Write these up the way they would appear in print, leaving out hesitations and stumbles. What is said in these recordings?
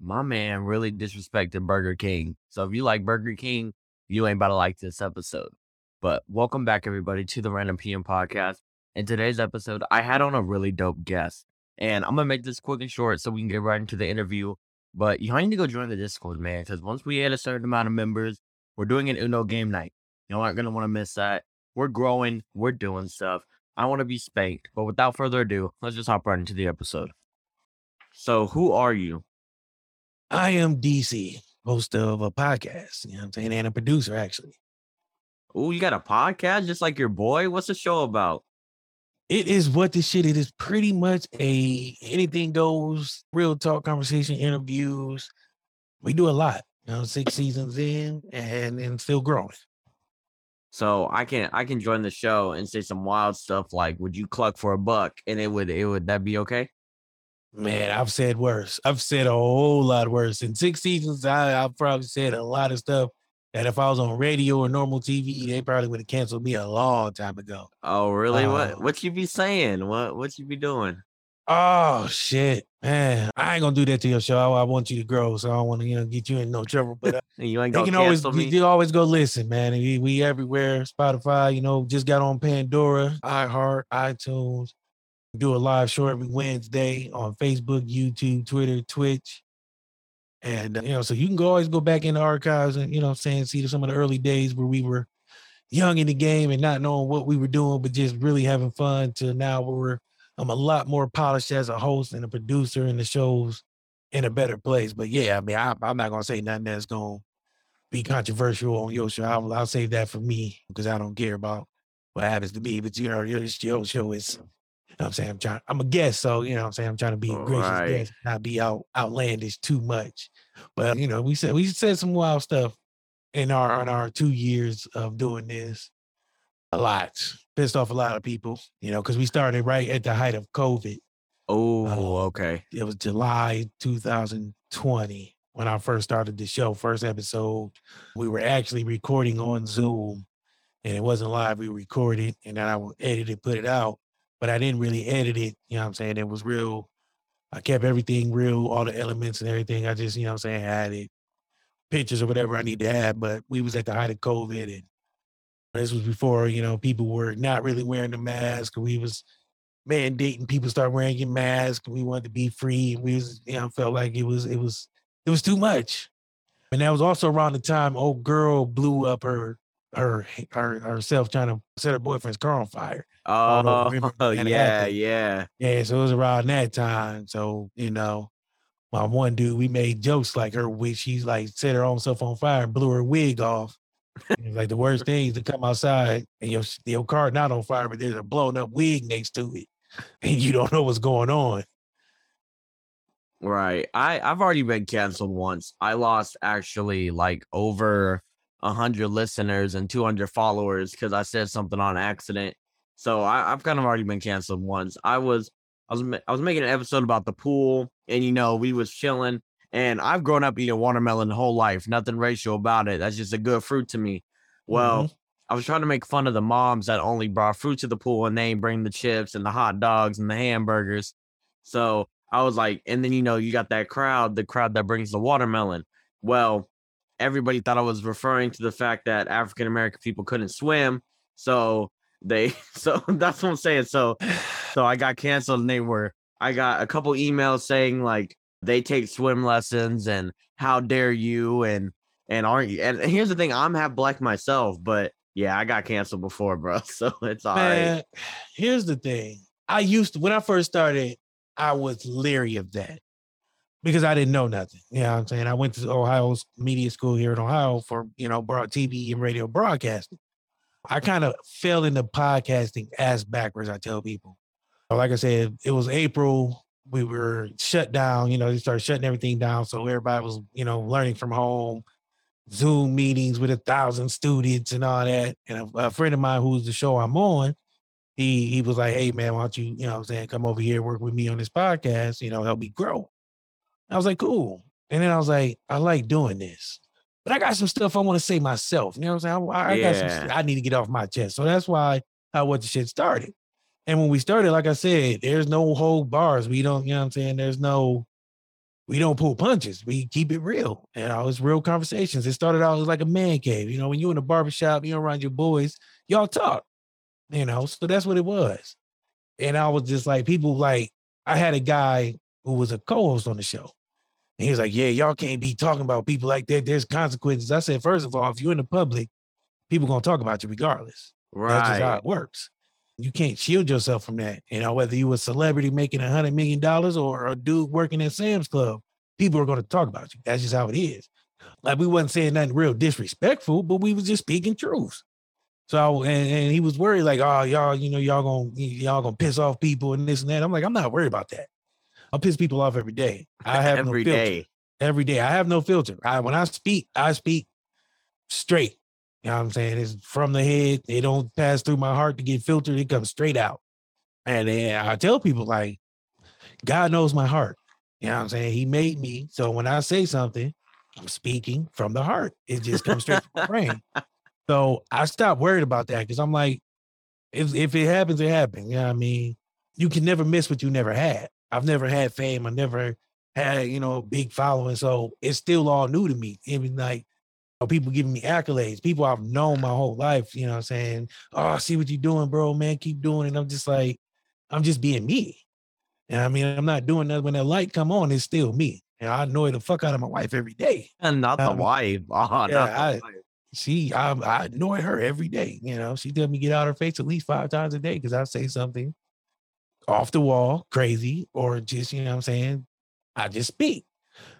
my man really disrespected Burger King. So if you like Burger King, you ain't about to like this episode. But welcome back, everybody, to the Random PM Podcast. In today's episode, I had on a really dope guest. And I'm going to make this quick and short so we can get right into the interview. But y'all need to go join the Discord, man, because once we hit a certain amount of members, we're doing an Uno game night. Y'all aren't going to want to miss that. We're growing. We're doing stuff. I want to be spanked. But without further ado, let's just hop right into the episode. So who are you? I am DC, host of a podcast, you know what I'm saying, and a producer, actually. Oh, you got a podcast just like your boy? What's the show about? It is what this shit. It is pretty much a anything goes, real talk, conversation, interviews. We do a lot. You know, 6 seasons in and still growing. So I can join the show and say some wild stuff like, would you cluck for a buck? And it would that be okay? Man, I've said worse. I've said a whole lot worse. In 6 seasons, I've probably said a lot of stuff that if I was on radio or normal TV, they probably would have canceled me a long time ago. Oh, really? What you be saying? What you be doing? Oh, shit, man. I ain't going to do that to your show. I want you to grow, so I don't want to get you in no trouble. But you ain't going to cancel me? You always go listen, man. We everywhere. Spotify, just got on Pandora, iHeart, iTunes. Do a live show every Wednesday on Facebook, YouTube, Twitter, Twitch. And, so you can always go back in the archives and, see some of the early days where we were young in the game and not knowing what we were doing, but just really having fun to now where I'm a lot more polished as a host and a producer and the show's in a better place. But yeah, I mean, I'm not going to say nothing that's going to be controversial on your show. I'll save that for me because I don't care about what happens to me, but your show is... I'm a guest, so I'm trying to be a gracious guest, not be outlandish too much. But we said some wild stuff in our 2 years of doing this. A lot. Pissed off a lot of people, because we started right at the height of COVID. Oh, okay. It was July 2020 when I first started the show, first episode. We were actually recording on Zoom and it wasn't live. We recorded and then I would edit it, put it out. But I didn't really edit it, It was real. I kept everything real, all the elements and everything. I just, added pictures or whatever I need to add. But we was at the height of COVID, and this was before, people were not really wearing the mask. We was mandating people start wearing your mask. We wanted to be free. We was, felt like it was too much. And that was also around the time old girl blew up herself trying to set her boyfriend's car on fire. Yeah. So it was around that time. So, my one dude, we made jokes like her wig. She's like set her own self on fire and blew her wig off. It was like the worst thing is to come outside and your car not on fire, but there's a blown up wig next to it, and you don't know what's going on. Right. I've already been canceled once. I lost actually like over 100 listeners and 200 followers because I said something on accident. So I've kind of already been canceled once. I was making an episode about the pool, and we was chilling. And I've grown up eating watermelon the whole life, nothing racial about it. That's just a good fruit to me. Well, I was trying to make fun of the moms that only brought fruit to the pool, and they ain't bring the chips and the hot dogs and the hamburgers. So I was like, and then you got that crowd that brings the watermelon. Well, everybody thought I was referring to the fact that African American people couldn't swim, so that's what I'm saying. So I got canceled, and I got a couple emails saying like they take swim lessons and how dare you and aren't you? And here's the thing, I'm half black myself, but yeah, I got canceled before, bro. So it's all right. Here's the thing, when I first started, I was leery of that because I didn't know nothing. I went to Ohio's media school here in Ohio for broad TV and radio broadcasting. I kind of fell into podcasting ass backwards, I tell people. Like I said, it was April. We were shut down. They started shutting everything down. So everybody was, learning from home, Zoom meetings with 1,000 students and all that. And a friend of mine who's the show I'm on, he was like, hey, man, why don't you, come over here, work with me on this podcast, help me grow. I was like, cool. And then I was like, I like doing this. But I got some stuff I want to say myself. I got some stuff I need to get off my chest. So that's why I want the shit started. And when we started, like I said, there's no whole bars. We don't, there's no we don't pull punches. We keep it real. And all this real conversations. It started out as like a man cave. You know, when you in a barbershop, you're around your boys, y'all talk, you know? So that's what it was. And I was just like, people like, I had a guy who was a co-host on the show. And he was like, yeah, y'all can't be talking about people like that. There's consequences. I said, first of all, if you're in the public, people going to talk about you regardless. Right. That's just how it works. You can't shield yourself from that. You know, whether you a celebrity making $100 million or a dude working at Sam's Club, people are going to talk about you. That's just how it is. Like, we wasn't saying nothing real disrespectful, but we was just speaking truth. So, and he was worried, like, oh, y'all, you know, y'all gonna piss off people and this and that. I'm like, I'm not worried about that. I'll piss people off every day. I have every no filter. Day. Every day. I have no filter. When I speak straight. You know what I'm saying? It's from the head. They don't pass through my heart to get filtered. It comes straight out. And then I tell people, like, God knows my heart. You know what I'm saying? He made me. So when I say something, I'm speaking from the heart. It just comes straight from my brain. So I stopped worried about that because I'm like, if it happens, it happens. You know what I mean? You can never miss what you never had. I've never had fame. I never had, you know, big following. So it's still all new to me. It was like, you know, people giving me accolades, people I've known my whole life, you know what I'm saying? Oh, I see what you're doing, bro, man, keep doing it. And I'm just like, I'm just being me. And I mean, I'm not doing that. When that light come on, it's still me. And I annoy the fuck out of my wife every day. And not the wife. Oh, yeah, not the wife. I annoy her every day. You know, she does me get out of her face at least 5 times a day because I say something off the wall, crazy, or just, you know what I'm saying? I just speak.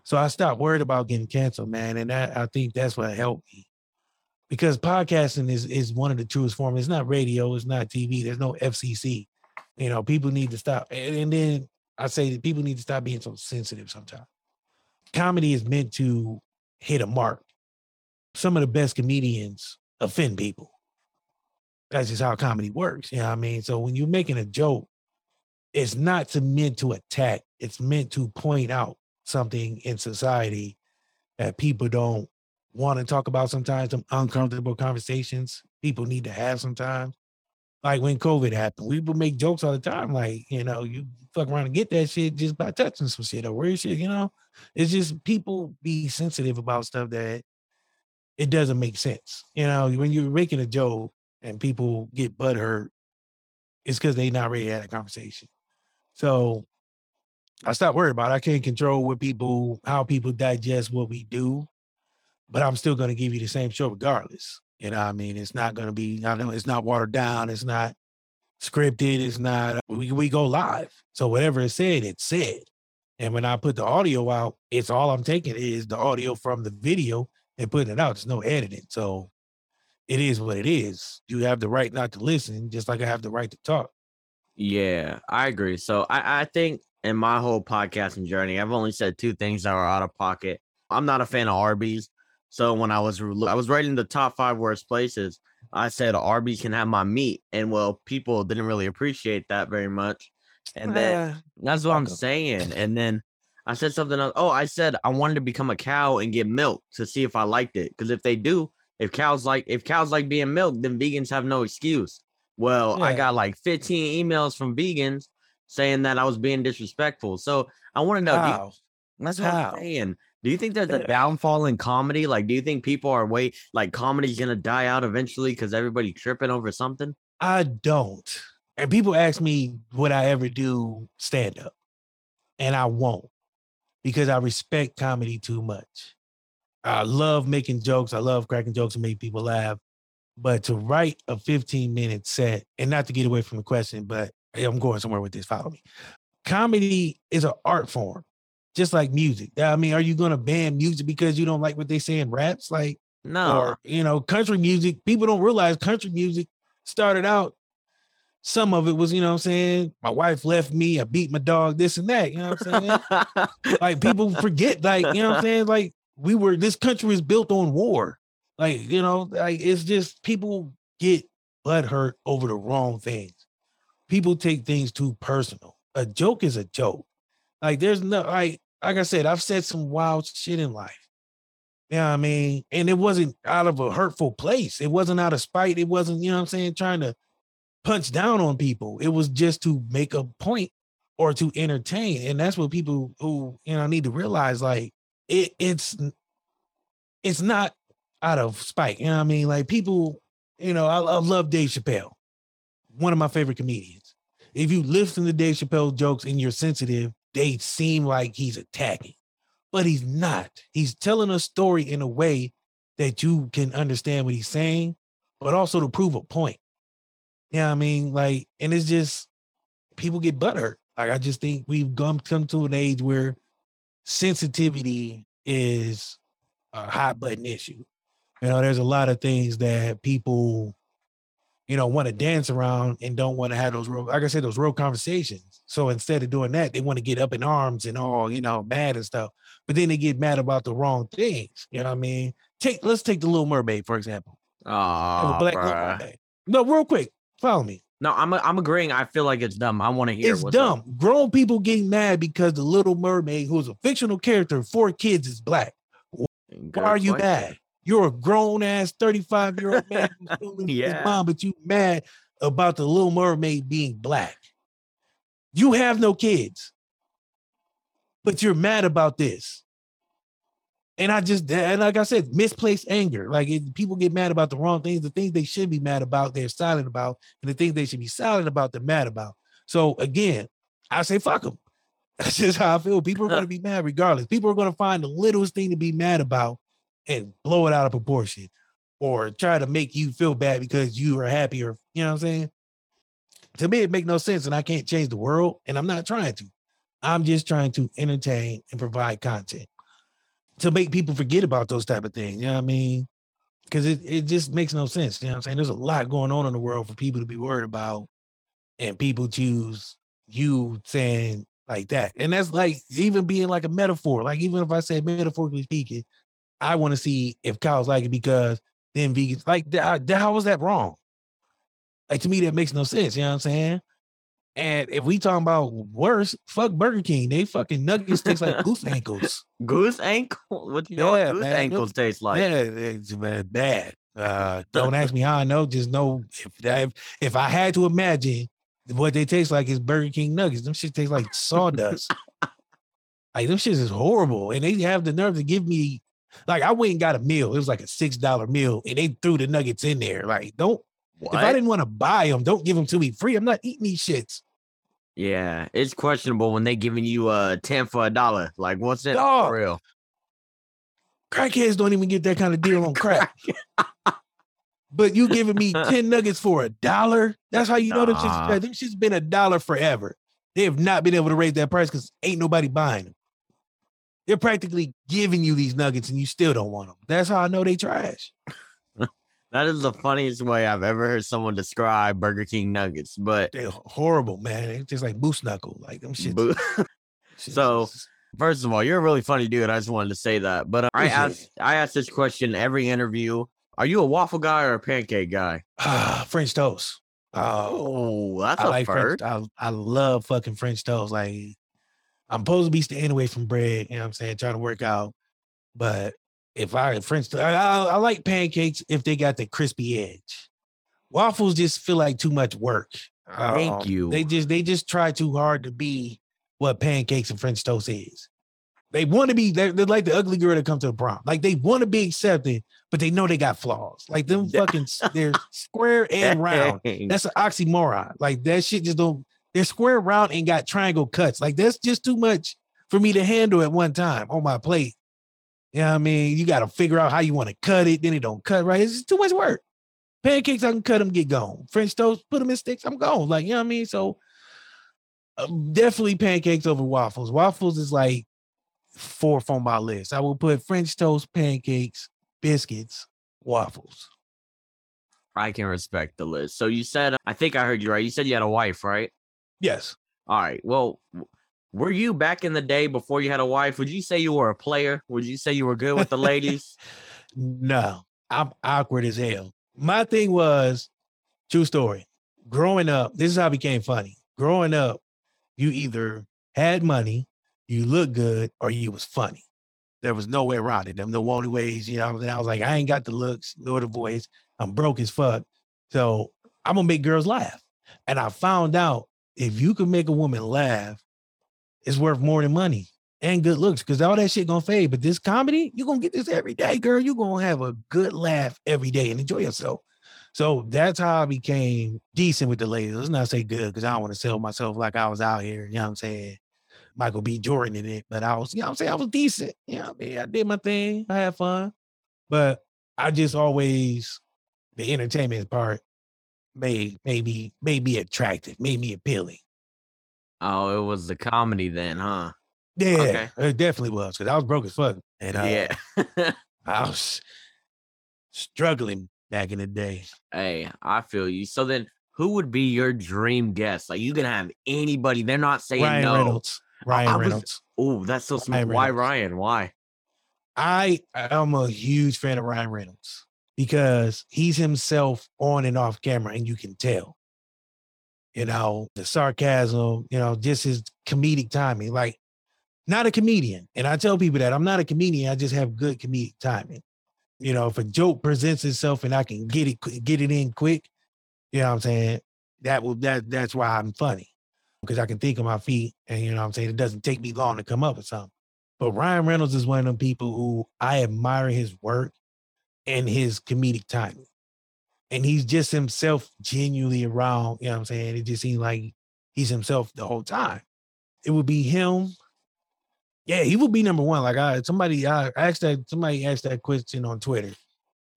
So I stopped worried about getting canceled, man. And I think that's what helped me because podcasting is one of the truest forms. It's not radio. It's not TV. There's no FCC. You know, people need to stop. And then I say that people need to stop being so sensitive sometimes. Comedy is meant to hit a mark. Some of the best comedians offend people. That's just how comedy works. You know what I mean? So when you're making a joke, it's not meant to attack. It's meant to point out something in society that people don't want to talk about sometimes, some uncomfortable conversations people need to have sometimes. Like when COVID happened, we would make jokes all the time. Like, you know, you fuck around and get that shit just by touching some shit or weird shit, you know? It's just people be sensitive about stuff that it doesn't make sense. You know, when you're making a joke and people get butthurt, it's because they not really had a conversation. So I stopped worried about it. I can't control how people digest what we do, but I'm still going to give you the same show regardless. You know what I mean? It's not going to be, I know it's not watered down. It's not scripted. It's not, we go live. So whatever is said, it's said. And when I put the audio out, it's all I'm taking is the audio from the video and putting it out. There's no editing. So it is what it is. You have the right not to listen, just like I have the right to talk. Yeah, I agree. So I think, in my whole podcasting journey, I've only said 2 things that are out of pocket. I'm not a fan of Arby's. So when I was rating the top 5 worst places, I said Arby's can have my meat. And well, people didn't really appreciate that very much. And then that's what I'm saying. And then I said something else. Oh, I said I wanted to become a cow and get milk to see if I liked it. Because if they do, if cows like being milked, then vegans have no excuse. Well, yeah. I got like 15 emails from vegans saying that I was being disrespectful. So I want to know, that's what I'm saying. Do you think there's a downfall in comedy? Like, do you think people are comedy's going to die out eventually because everybody tripping over something? I don't. And people ask me, would I ever do stand up? And I won't because I respect comedy too much. I love making jokes. I love cracking jokes and make people laugh. But to write a 15-minute set, and not to get away from the question, but I'm going somewhere with this. Follow me. Comedy is an art form, just like music. I mean, are you going to ban music because you don't like what they say in raps? Like, no. Or, you know, country music. People don't realize country music started out. Some of it was, you know what I'm saying? My wife left me. I beat my dog, this and that. You know what I'm saying? Like, people forget, like, you know what I'm saying? Like, this country is built on war. Like, you know, like, it's just people get butthurt over the wrong thing. People take things too personal. A joke is a joke. Like, there's no, like I said, I've said some wild shit in life. You know what I mean? And it wasn't out of a hurtful place. It wasn't out of spite. It wasn't, you know what I'm saying, trying to punch down on people. It was just to make a point or to entertain. And that's what people who, you know, need to realize, like, it's not out of spite. You know what I mean? Like, people, you know, I love Dave Chappelle, one of my favorite comedians. If you listen to Dave Chappelle jokes and you're sensitive, they seem like he's attacking, but he's not. He's telling a story in a way that you can understand what he's saying, but also to prove a point. You know what I mean? Like, and it's just, people get butthurt. Like, I just think we've come to an age where sensitivity is a hot button issue. You know, there's a lot of things that people, you know, want to dance around and don't want to have those real, like I said, those real conversations. So instead of doing that, they want to get up in arms and all, you know, mad and stuff. But then they get mad about the wrong things. You know what I mean? Let's take the Little Mermaid, for example. No, real quick, follow me. No, I'm agreeing. I feel like it's dumb. I want to hear it's dumb. Grown people getting mad because the Little Mermaid, who's a fictional character for kids, is black. Why are you mad? You're a grown ass 35-year-old man who's his mom, but you mad about the Little Mermaid being black. You have no kids, but you're mad about this. And I just, and like I said, misplaced anger. Like, people get mad about the wrong things, the things they should be mad about, they're silent about, and the things they should be silent about, they're mad about. So again, I say, fuck them. That's just how I feel. People are going to be mad regardless. People are going to find the littlest thing to be mad about and blow it out of proportion or try to make you feel bad because you are happy, or, you know what I'm saying? To me, it makes no sense, and I can't change the world, and I'm not trying to. I'm just trying to entertain and provide content to make people forget about those type of things. You know what I mean? Because it just makes no sense. You know what I'm saying? There's a lot going on in the world for people to be worried about, and people choose you saying like that. And that's like even being like a metaphor. Like, even if I say metaphorically speaking, I want to see if cows like it because then vegans, like, how was that wrong? Like, to me, that makes no sense. You know what I'm saying? And if we talking about worse, fuck Burger King. They fucking nuggets taste like goose ankles. Goose ankle? What do you know? Yeah, goose ankles taste like? Yeah, it's bad. Don't ask me how I know. Just know if I had to imagine what they taste like is Burger King nuggets. Them shit taste like sawdust. Like, them shit is horrible. And they have the nerve to give me, like, I went and got a meal. It was like a $6 meal, and they threw the nuggets in there. Like, don't. What? If I didn't want to buy them, don't give them to me free. I'm not eating these shits. Yeah, it's questionable when they giving you $10 for $1. Like, what's that for real? Crackheads don't even get that kind of deal on crack. But you giving me 10 nuggets for $1? That's how you know them shit's been $1 forever. They have not been able to raise that price because ain't nobody buying them. They're practically giving you these nuggets and you still don't want them. That's how I know they trash. That is the funniest way I've ever heard someone describe Burger King nuggets, but they're horrible, man. It's just like moose knuckle, like them shit. So, first of all, you're a really funny dude. I just wanted to say that. But I asked this question every interview. Are you a waffle guy or a pancake guy? French toast. Oh, that's a first. I love fucking French toast. Like, I'm supposed to be staying away from bread, you know what I'm saying, trying to work out, but if I French, I like pancakes if they got the crispy edge. Waffles just feel like too much work. Thank you. They just try too hard to be what pancakes and French toast is. They want to be. They're like the ugly girl that comes to the prom. Like, they want to be accepted, but they know they got flaws. Like, them fucking, they're square and round. That's an oxymoron. Like, that shit just don't. They're square, round, and got triangle cuts. Like, that's just too much for me to handle at one time on my plate. You know what I mean? You got to figure out how you want to cut it. Then it don't cut right. It's just too much work. Pancakes, I can cut them, get gone. French toast, put them in sticks, I'm gone. Like, you know what I mean? So definitely pancakes over waffles. Waffles is like fourth on my list. I will put French toast, pancakes, biscuits, waffles. I can respect the list. So you said, I think I heard you right. You said you had a wife, right? Yes. All right. Well, were you back in the day before you had a wife? Would you say you were a player? Would you say you were good with the ladies? No, I'm awkward as hell. My thing was, true story, growing up, this is how I became funny. Growing up, you either had money, you looked good, or you was funny. There was no way around it. Them the only ways, you know, and I was like, I ain't got the looks nor the voice. I'm broke as fuck. So I'm going to make girls laugh. And I found out if you can make a woman laugh, is worth more than money and good looks, because all that shit gonna fade. But this comedy, you're gonna get this every day, girl. You're gonna have a good laugh every day and enjoy yourself. So that's how I became decent with the ladies. Let's not say good, because I don't want to sell myself like I was out here, you know what I'm saying, Michael B. Jordan in it. But I was, you know what I'm saying, I was decent. You know what I mean? I did my thing. I had fun. But I just always, the entertainment part made me attractive, made me appealing. Oh, it was the comedy then, huh? Yeah, okay. It definitely was, because I was broke as fuck. And yeah. I was struggling back in the day. Hey, I feel you. So then who would be your dream guest? Like, you can have anybody. They're not saying Ryan no. Reynolds. Ryan Reynolds. Oh, that's so smart. Why Ryan? Why? I am a huge fan of Ryan Reynolds because he's himself on and off camera, and you can tell. You know, the sarcasm, you know, just his comedic timing. Like, not a comedian. And I tell people that I'm not a comedian. I just have good comedic timing. You know, if a joke presents itself and I can get it in quick, you know what I'm saying? That's why I'm funny, because I can think on my feet, and you know what I'm saying? It doesn't take me long to come up with something. But Ryan Reynolds is one of them people who I admire his work and his comedic timing. And he's just himself genuinely around, you know what I'm saying? It just seems like he's himself the whole time. It would be him. Yeah, he would be number one. Like somebody asked that question on Twitter,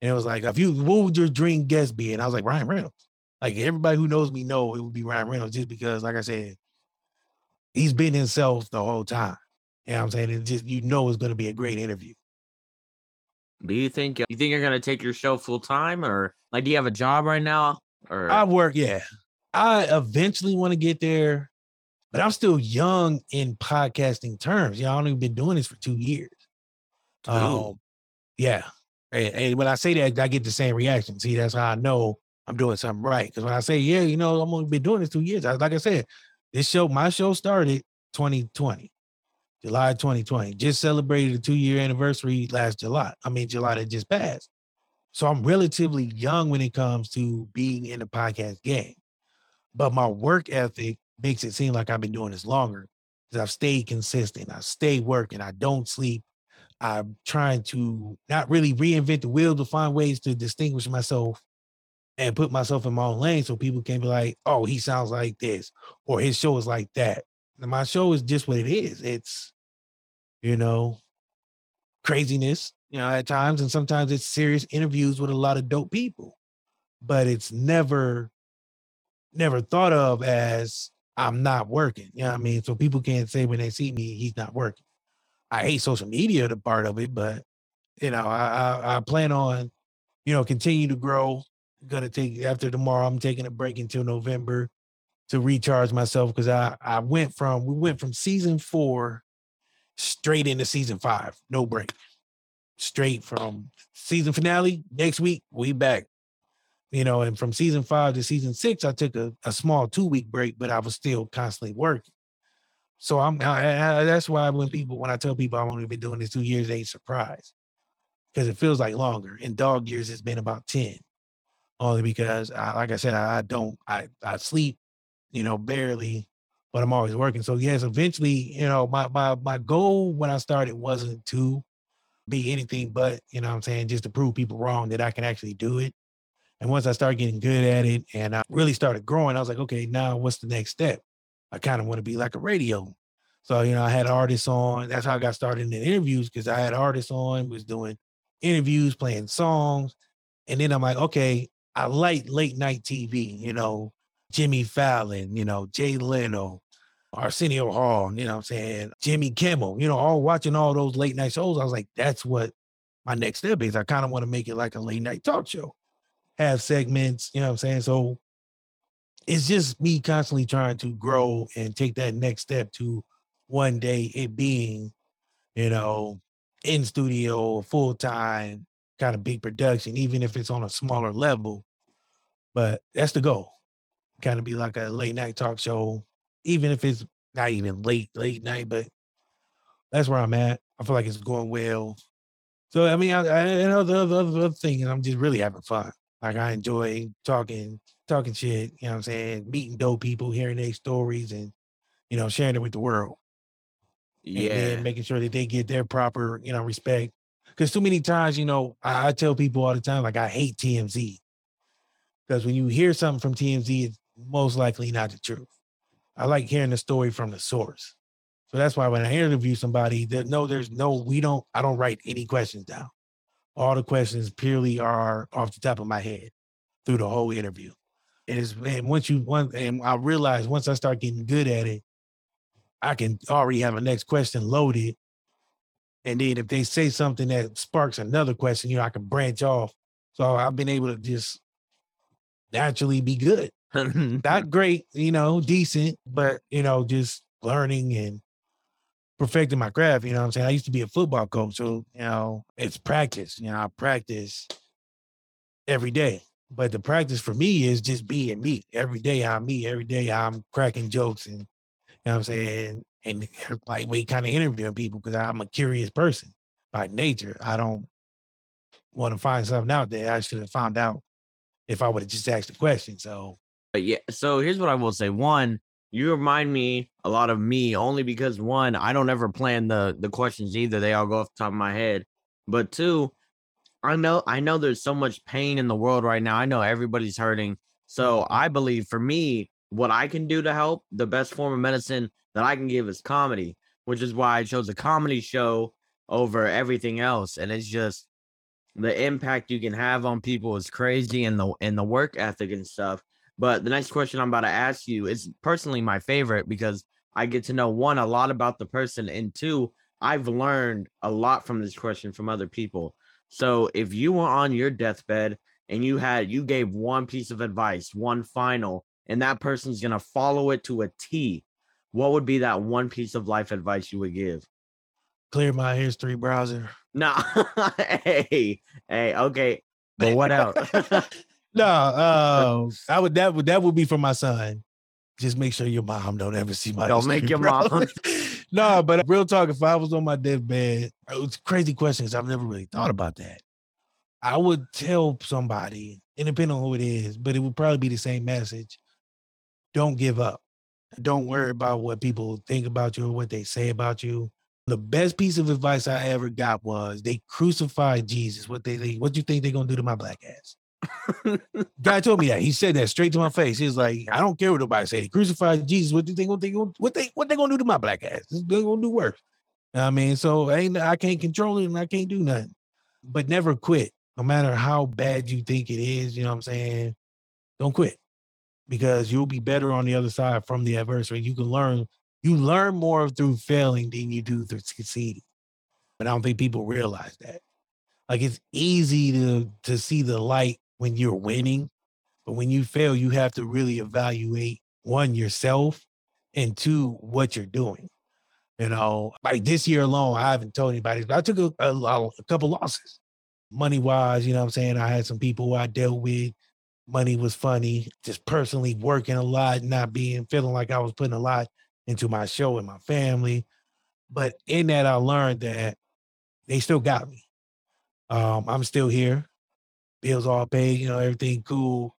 and it was like, what would your dream guest be? And I was like, Ryan Reynolds. Like, everybody who knows me know it would be Ryan Reynolds, just because, like I said, he's been himself the whole time. You know what I'm saying? It's just, you know, it's going to be a great interview. Do you think you're going to take your show full time, or like, do you have a job right now? Or I work. Yeah, I eventually want to get there. But I'm still young in podcasting terms. Y'all, I've only been doing this for 2 years. Yeah. And when I say that, I get the same reaction. See, that's how I know I'm doing something right. Because when I say, yeah, you know, I'm only been doing this 2 years. Like I said, my show started 2020, July 2020. Just celebrated a 2-year anniversary last July. I mean, July that just passed. So I'm relatively young when it comes to being in the podcast game. But my work ethic makes it seem like I've been doing this longer, because I've stayed consistent. I stay working. I don't sleep. I'm trying to not really reinvent the wheel, to find ways to distinguish myself and put myself in my own lane, so people can be like, oh, he sounds like this, or his show is like that. And my show is just what it is. It's, you know, craziness, you know, at times. And sometimes it's serious interviews with a lot of dope people, but it's never thought of as, I'm not working. You know what I mean? So people can't say when they see me, he's not working. I hate social media, the part of it, but you know, I plan on, you know, continue to grow. After tomorrow, I'm taking a break until November to recharge myself. Cause we went from season 4 straight into season 5, no break. Straight from season finale. Next week, we back. You know, and from season 5 to season 6, I took a small 2-week break, but I was still constantly working. So that's why when I tell people I've only been doing this 2 years, they ain't surprised, because it feels like longer. In dog years, it's been about 10, only because, I sleep, you know, barely, but I'm always working. So yes, eventually, you know, my goal when I started wasn't to be anything but, you know what I'm saying, just to prove people wrong that I can actually do it. And once I started getting good at it and I really started growing, I was like, okay, now what's the next step? I kind of want to be like a radio. So, you know, I had artists on. That's how I got started in the interviews, because I had artists on, was doing interviews, playing songs. And then I'm like, okay, I like late night TV, you know, Jimmy Fallon, you know, Jay Leno, Arsenio Hall, you know what I'm saying, Jimmy Kimmel, you know, all watching all those late night shows. I was like, that's what my next step is. I kind of want to make it like a late night talk show. Have segments, you know what I'm saying? So it's just me constantly trying to grow and take that next step to one day it being, you know, in studio, full-time, kind of big production, even if it's on a smaller level. But that's the goal. Kind of be like a late night talk show, even if it's not even late night, but that's where I'm at. I feel like it's going well. So, I mean, another thing, and I'm just really having fun. Like, I enjoy talking shit, you know what I'm saying? Meeting dope people, hearing their stories, and, you know, sharing it with the world. and then making sure that they get their proper, you know, respect. Because too many times, you know, I tell people all the time, like, I hate TMZ. Because when you hear something from TMZ, it's most likely not the truth. I like hearing the story from the source. So that's why when I interview somebody, I don't write any questions down. All the questions purely are off the top of my head through the whole interview. And I realize once I start getting good at it, I can already have a next question loaded. And then if they say something that sparks another question, you know, I can branch off. So I've been able to just naturally be good. Not great, you know, decent, but, you know, just learning and perfecting my craft. You know what I'm saying? I used to be a football coach. So, you know, it's practice. You know, I practice every day. But the practice for me is just being me. Every day I'm me. Every day I'm cracking jokes and, you know what I'm saying, and like we kind of interviewing people because I'm a curious person by nature. I don't want to find something out that I should have found out if I would have just asked the question. So here's what I will say. One, you remind me a lot of me only because, one, I don't ever plan the questions either. They all go off the top of my head. But two, I know there's so much pain in the world right now. I know everybody's hurting. So I believe for me, what I can do to help, the best form of medicine that I can give is comedy, which is why I chose a comedy show over everything else. And it's just the impact you can have on people is crazy, and the work ethic and stuff. But the next question I'm about to ask you is personally my favorite because I get to know, one, a lot about the person, and two, I've learned a lot from this question from other people. So if you were on your deathbed and you gave one piece of advice, one final, and that person's going to follow it to a T, what would be that one piece of life advice you would give? Clear my history browser. No. hey, okay. But what else? No, that would be for my son. Just make sure your mom don't ever see my history. Don't make your mom. No, but real talk, if I was on my deathbed, it's crazy questions. I've never really thought about that. I would tell somebody, and depending on who it is, but it would probably be the same message. Don't give up. Don't worry about what people think about you or what they say about you. The best piece of advice I ever got was they crucified Jesus. What you think they're going to do to my black ass? God told me that. He said that straight to my face. He was like, I don't care what nobody say. They crucified Jesus. What do you think? What they gonna do to my black ass? They're gonna do worse. I mean, so I can't control it and I can't do nothing. But never quit. No matter how bad you think it is, you know what I'm saying? Don't quit. Because you'll be better on the other side from the adversary. You can learn. You learn more through failing than you do through succeeding. But I don't think people realize that. Like, it's easy to see the light when you're winning, but when you fail, you have to really evaluate, one, yourself, and two, what you're doing. You know, like this year alone, I haven't told anybody, but I took a couple losses. Money-wise, you know what I'm saying? I had some people who I dealt with. Money was funny. Just personally working a lot, feeling like I was putting a lot into my show and my family. But in that, I learned that they still got me. I'm still here. Bills all paid, you know, everything cool.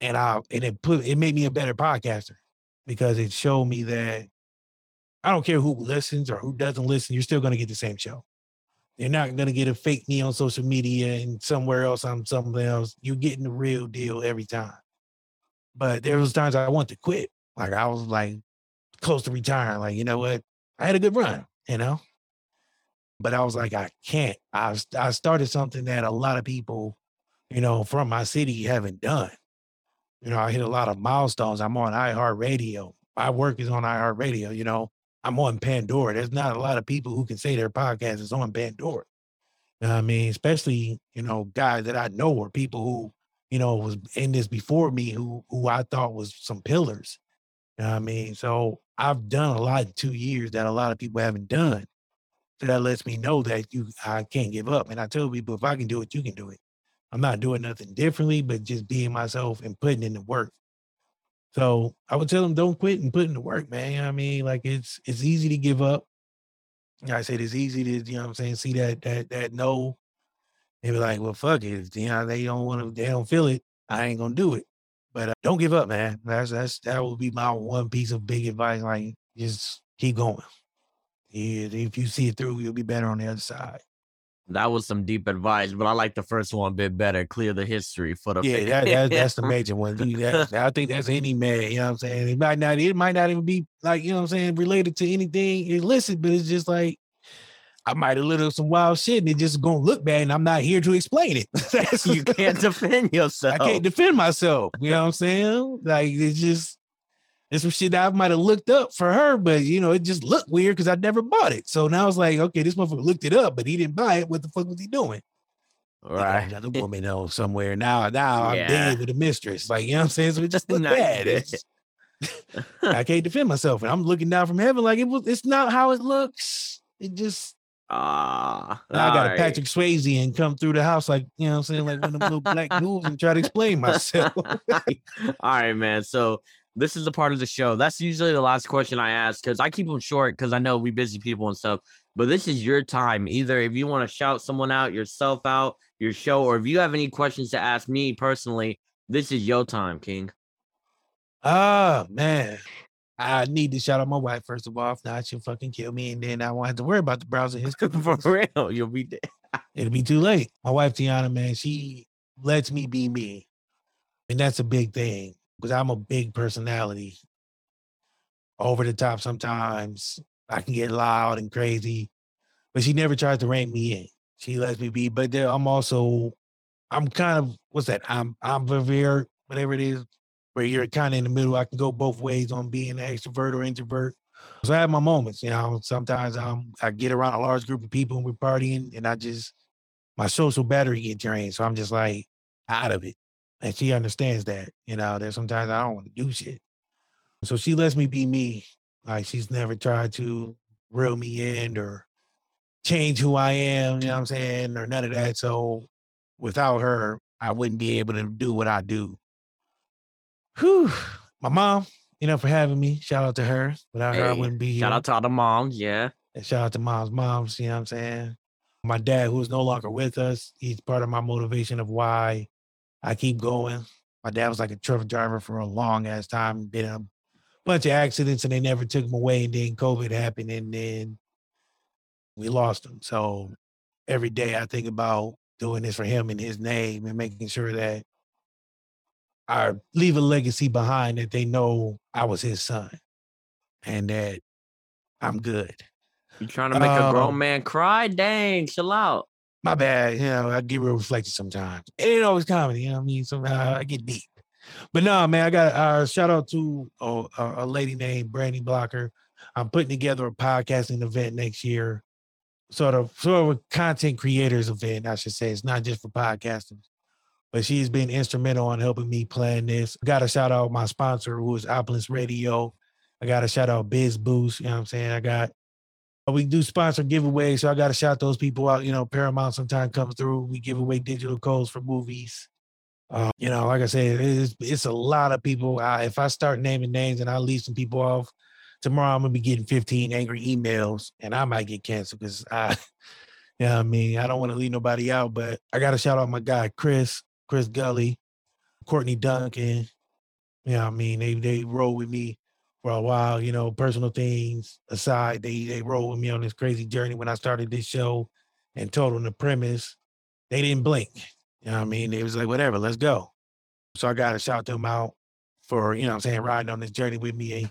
And it made me a better podcaster because it showed me that I don't care who listens or who doesn't listen, you're still going to get the same show. You're not going to get a fake me on social media and somewhere else I'm something else. You're getting the real deal every time. But there was times I wanted to quit. Like, I was like close to retiring. Like, you know what? I had a good run, you know? But I was like, I can't. I started something that a lot of people, you know, from my city haven't done. You know, I hit a lot of milestones. I'm on iHeartRadio. My work is on iHeartRadio. You know, I'm on Pandora. There's not a lot of people who can say their podcast is on Pandora. You know what I mean? Especially, you know, guys that I know or people who, you know, was in this before me who I thought was some pillars. You know what I mean? So I've done a lot in 2 years that a lot of people haven't done. So that lets me know that I can't give up. And I tell people, if I can do it, you can do it. I'm not doing nothing differently, but just being myself and putting in the work. So I would tell them, don't quit and put in the work, man. You know what I mean? Like, it's easy to give up. Like I said, it's easy to, you know what I'm saying, see that no. They be like, well, fuck it. You know, they don't feel it. I ain't going to do it. But don't give up, man. That would be my one piece of big advice. Like, just keep going. If you see it through, you'll be better on the other side. That was some deep advice, but I like the first one a bit better. Clear the history for the that's the major one. I think that's any man. You know what I'm saying? It might not even be like, you know what I'm saying, related to anything illicit, but it's just like I might have lit up some wild shit and it just gonna look bad, and I'm not here to explain it. You can't defend yourself. I can't defend myself. You know what I'm saying? Like it's some shit that I might have looked up for her, but, you know, it just looked weird because I never bought it. So now it's like, okay, this motherfucker looked it up, but he didn't buy it. What the fuck was he doing? Right. Another woman knows somewhere. Now yeah. I'm dead with a mistress. Like, you know what I'm saying? So it just looked bad. I can't defend myself. And I'm looking down from heaven like, it's not how it looks. It just... now I got a Patrick Swayze and come through the house like, you know what I'm saying? Like one of them little black dudes and try to explain myself. All right, man. So... this is the part of the show. That's usually the last question I ask because I keep them short because I know we busy people and stuff. But this is your time. Either if you want to shout someone out, yourself out, your show, or if you have any questions to ask me personally, this is your time, King. Oh, man. I need to shout out my wife, first of all. If not, she'll fucking kill me. And then I won't have to worry about the browser history. For real, you'll be dead. It'll be too late. My wife, Tiana, man, she lets me be me. And that's a big thing. Because I'm a big personality, over the top sometimes. I can get loud and crazy, but she never tries to rein me in. She lets me be, but I'm ambivert, whatever it is, where you're kind of in the middle. I can go both ways on being an extrovert or introvert. So I have my moments, you know, sometimes I get around a large group of people and we're partying and my social battery get drained. So I'm just like out of it. And she understands that, you know, that sometimes I don't want to do shit. So she lets me be me. Like, she's never tried to reel me in or change who I am, you know what I'm saying, or none of that. So without her, I wouldn't be able to do what I do. Whew. My mom, you know, for having me. Shout out to her. Without her, I wouldn't be here. Shout out to all the moms, yeah. And shout out to moms, you know what I'm saying. My dad, who is no longer with us, he's part of my motivation of why I keep going. My dad was like a truck driver for a long ass time. Been a bunch of accidents and they never took him away. And then COVID happened and then we lost him. So every day I think about doing this for him in his name and making sure that I leave a legacy behind that they know I was his son and that I'm good. You trying to make a grown man cry? Dang, chill out. My bad, you know, I get real reflective sometimes. It ain't always comedy, you know what I mean? Somehow I get deep. But no, man, I got a shout out to a lady named Brandy Blocker. I'm putting together a podcasting event next year. Sort of a content creators event, I should say. It's not just for podcasters. But she's been instrumental in helping me plan this. I got to shout out my sponsor, who is Opolis Radio. I got to shout out Biz Boost, you know what I'm saying? We do sponsor giveaways, so I got to shout those people out. You know, Paramount sometimes comes through. We give away digital codes for movies. You know, like I said, it's a lot of people. If I start naming names and I leave some people off, tomorrow I'm going to be getting 15 angry emails, and I might get canceled because you know what I mean? I don't want to leave nobody out, but I got to shout out my guy, Chris Gully, Courtney Duncan. You know what I mean? They roll with me for a while, you know, personal things aside, they rolled with me on this crazy journey when I started this show and told them the premise. They didn't blink. You know what I mean? They was like, whatever, let's go. So I got to shout them out for, you know what I'm saying, riding on this journey with me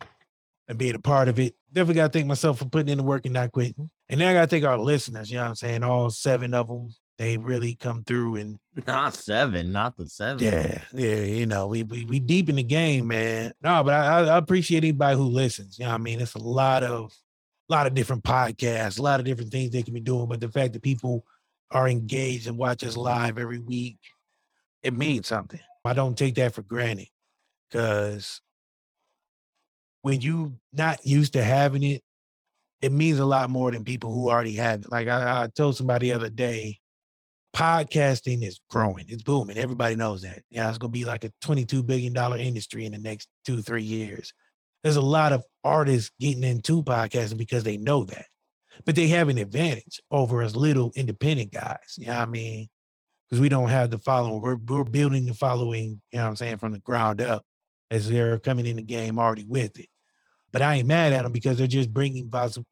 and being a part of it. Definitely got to thank myself for putting in the work and not quitting. And then I got to thank our listeners, you know what I'm saying? All 7 of them, they really come through. And Not the seven. Yeah, you know, we deep in the game, man. No, but I appreciate anybody who listens. You know what I mean? It's a lot of different podcasts, a lot of different things they can be doing. But the fact that people are engaged and watch us live every week, it means something. I don't take that for granted because when you not used to having it, it means a lot more than people who already have it. Like I told somebody the other day, podcasting is growing. It's booming. Everybody knows that. Yeah, it's going to be like a $22 billion industry in the next 2-3 years. There's a lot of artists getting into podcasting because they know that. But they have an advantage over us little independent guys. You know what I mean? Because we don't have the following. We're building the following, you know what I'm saying, from the ground up as they're coming in the game already with it. But I ain't mad at them because they're just bringing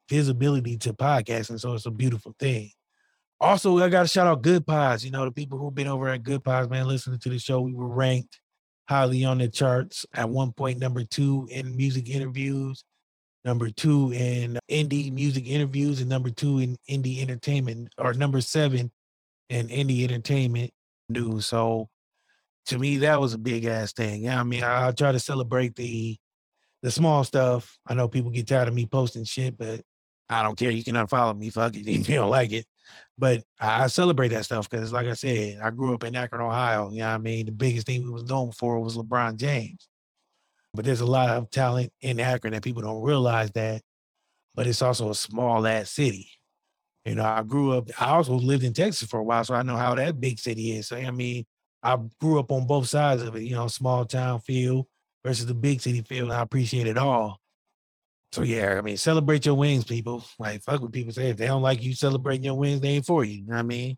visibility to podcasting. So it's a beautiful thing. Also, I got to shout out Good Pies. You know, the people who've been over at Good Pies, man, listening to the show. We were ranked highly on the charts. At one point, number 2 in music interviews, number 2 in indie music interviews, and number 2 in indie entertainment, or number 7 in indie entertainment news. So to me, that was a big ass thing. I mean, I'll try to celebrate the small stuff. I know people get tired of me posting shit, but I don't care. You can unfollow me. Fuck it. If you don't like it. But I celebrate that stuff because, like I said, I grew up in Akron, Ohio. You know what I mean? The biggest thing we was known for was LeBron James. But there's a lot of talent in Akron that people don't realize that. But it's also a small-ass city. You know, I grew up, I also lived in Texas for a while, so I know how that big city is. So, I mean, I grew up on both sides of it, you know, small-town feel versus the big city feel, and I appreciate it all. So, yeah, I mean, celebrate your wins, people. Like, fuck what people say. If they don't like you celebrating your wins, they ain't for you. You know what I mean?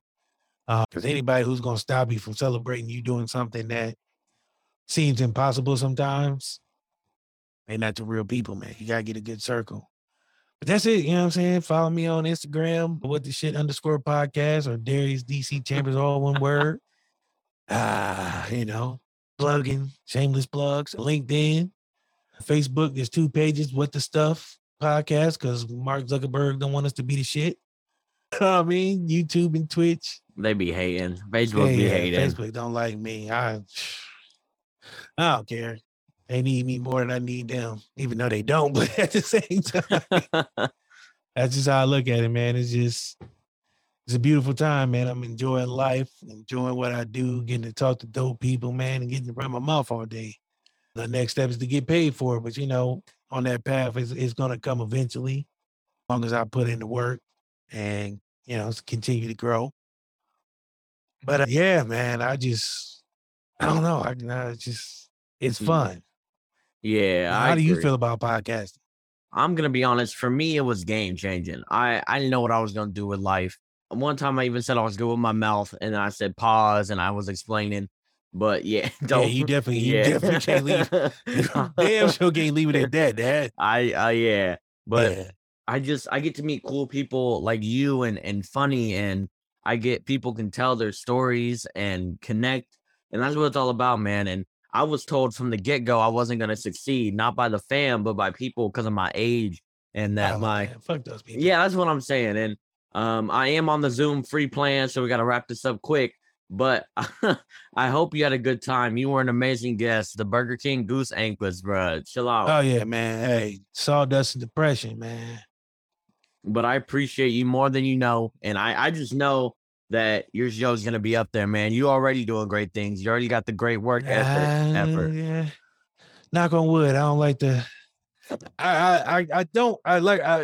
Because anybody who's going to stop you from celebrating you doing something that seems impossible sometimes, they're not the real people, man. You got to get a good circle. But that's it. You know what I'm saying? Follow me on Instagram, @WhatTheShit_podcast, or Darius DC Chambers, all one word. You know, plugging, shameless plugs, LinkedIn. Facebook, there's 2 pages, What the Stuff podcast, because Mark Zuckerberg don't want us to be the shit. I mean, YouTube and Twitch. They be hating. Facebook be hating. Facebook don't like me. I don't care. They need me more than I need them, even though they don't, but at the same time. That's just how I look at it, man. It's a beautiful time, man. I'm enjoying life, enjoying what I do, getting to talk to dope people, man, and getting to run my mouth all day. The next step is to get paid for it. But, you know, on that path, it's going to come eventually, as long as I put in the work and, you know, continue to grow. But, yeah, man, I don't know. It's fun. Yeah. Now, how do you feel about podcasting? I'm going to be honest. For me, it was game changing. I didn't know what I was going to do with life. One time I even said I was good with my mouth, and I said pause, and I was explaining. But yeah, you definitely can't leave. Damn sure can't leave it at that, Dad. I get to meet cool people like you and funny, and I get people can tell their stories and connect, and that's what it's all about, man. And I was told from the get-go I wasn't gonna succeed, not by the fam, but by people because of my age and that fuck those people. Yeah, that's what I'm saying. And I am on the Zoom free plan, so we gotta wrap this up quick. But I hope you had a good time. You were an amazing guest. The Burger King goose anklets, bro. Chill out. Oh, yeah, man. Hey, sawdust and depression, man. But I appreciate you more than you know. And I just know that your show's going to be up there, man. You already doing great things. You already got the great work effort. Yeah. Knock on wood. I don't like the...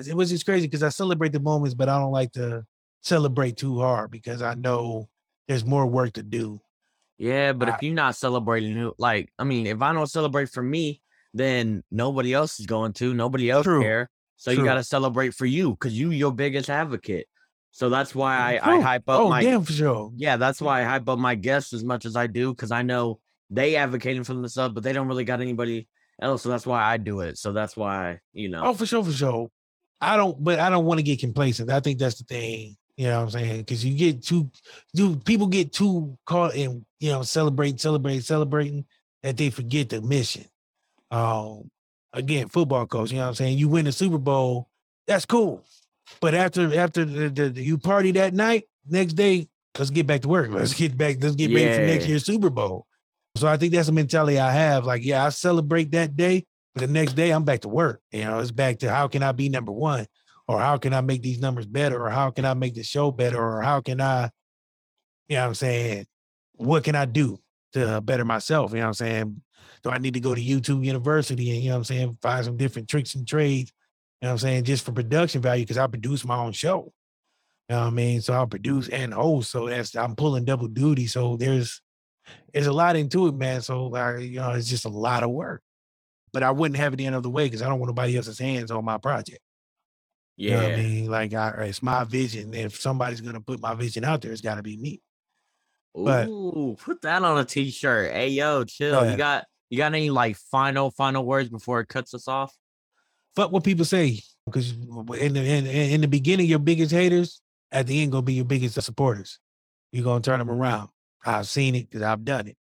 it was just crazy because I celebrate the moments, but I don't like to celebrate too hard because I know... there's more work to do. Yeah, but if you're not celebrating, if I don't celebrate for me, then nobody else is going to. Nobody else care. So you got to celebrate for you because you're your biggest advocate. So that's why I hype up my... damn, for sure. Yeah, that's why I hype up my guests as much as I do because I know they advocating for themselves, but they don't really got anybody else. So that's why I do it. So that's why, you know... Oh, for sure. I don't want to get complacent. I think that's the thing. You know what I'm saying? Because you get people get too caught in, you know, celebrating that they forget the mission. Again, football coach, you know what I'm saying? You win the Super Bowl, that's cool. But after you party that night, next day, let's get back to work. Let's get ready for next year's Super Bowl. So I think that's a mentality I have. Like, yeah, I celebrate that day, but the next day I'm back to work. You know, it's back to how can I be number 1? Or how can I make these numbers better? Or how can I make the show better? Or how can I, you know what I'm saying? What can I do to better myself? You know what I'm saying? Do I need to go to YouTube University and, you know what I'm saying, find some different tricks and trades, you know what I'm saying, just for production value because I produce my own show. You know what I mean? So I'll produce and host. So I'm pulling double duty. So there's a lot into it, man. So, it's just a lot of work. But I wouldn't have it any other way because I don't want nobody else's hands on my project. Yeah, you know what I mean, it's my vision. If somebody's gonna put my vision out there, it's gotta be me. Ooh, put that on a t-shirt. Hey, yo, chill. You got any final words before it cuts us off? fuck what people say, because in the beginning, your biggest haters, at the end, gonna be your biggest supporters. You're gonna turn them around. I've seen it because I've done it.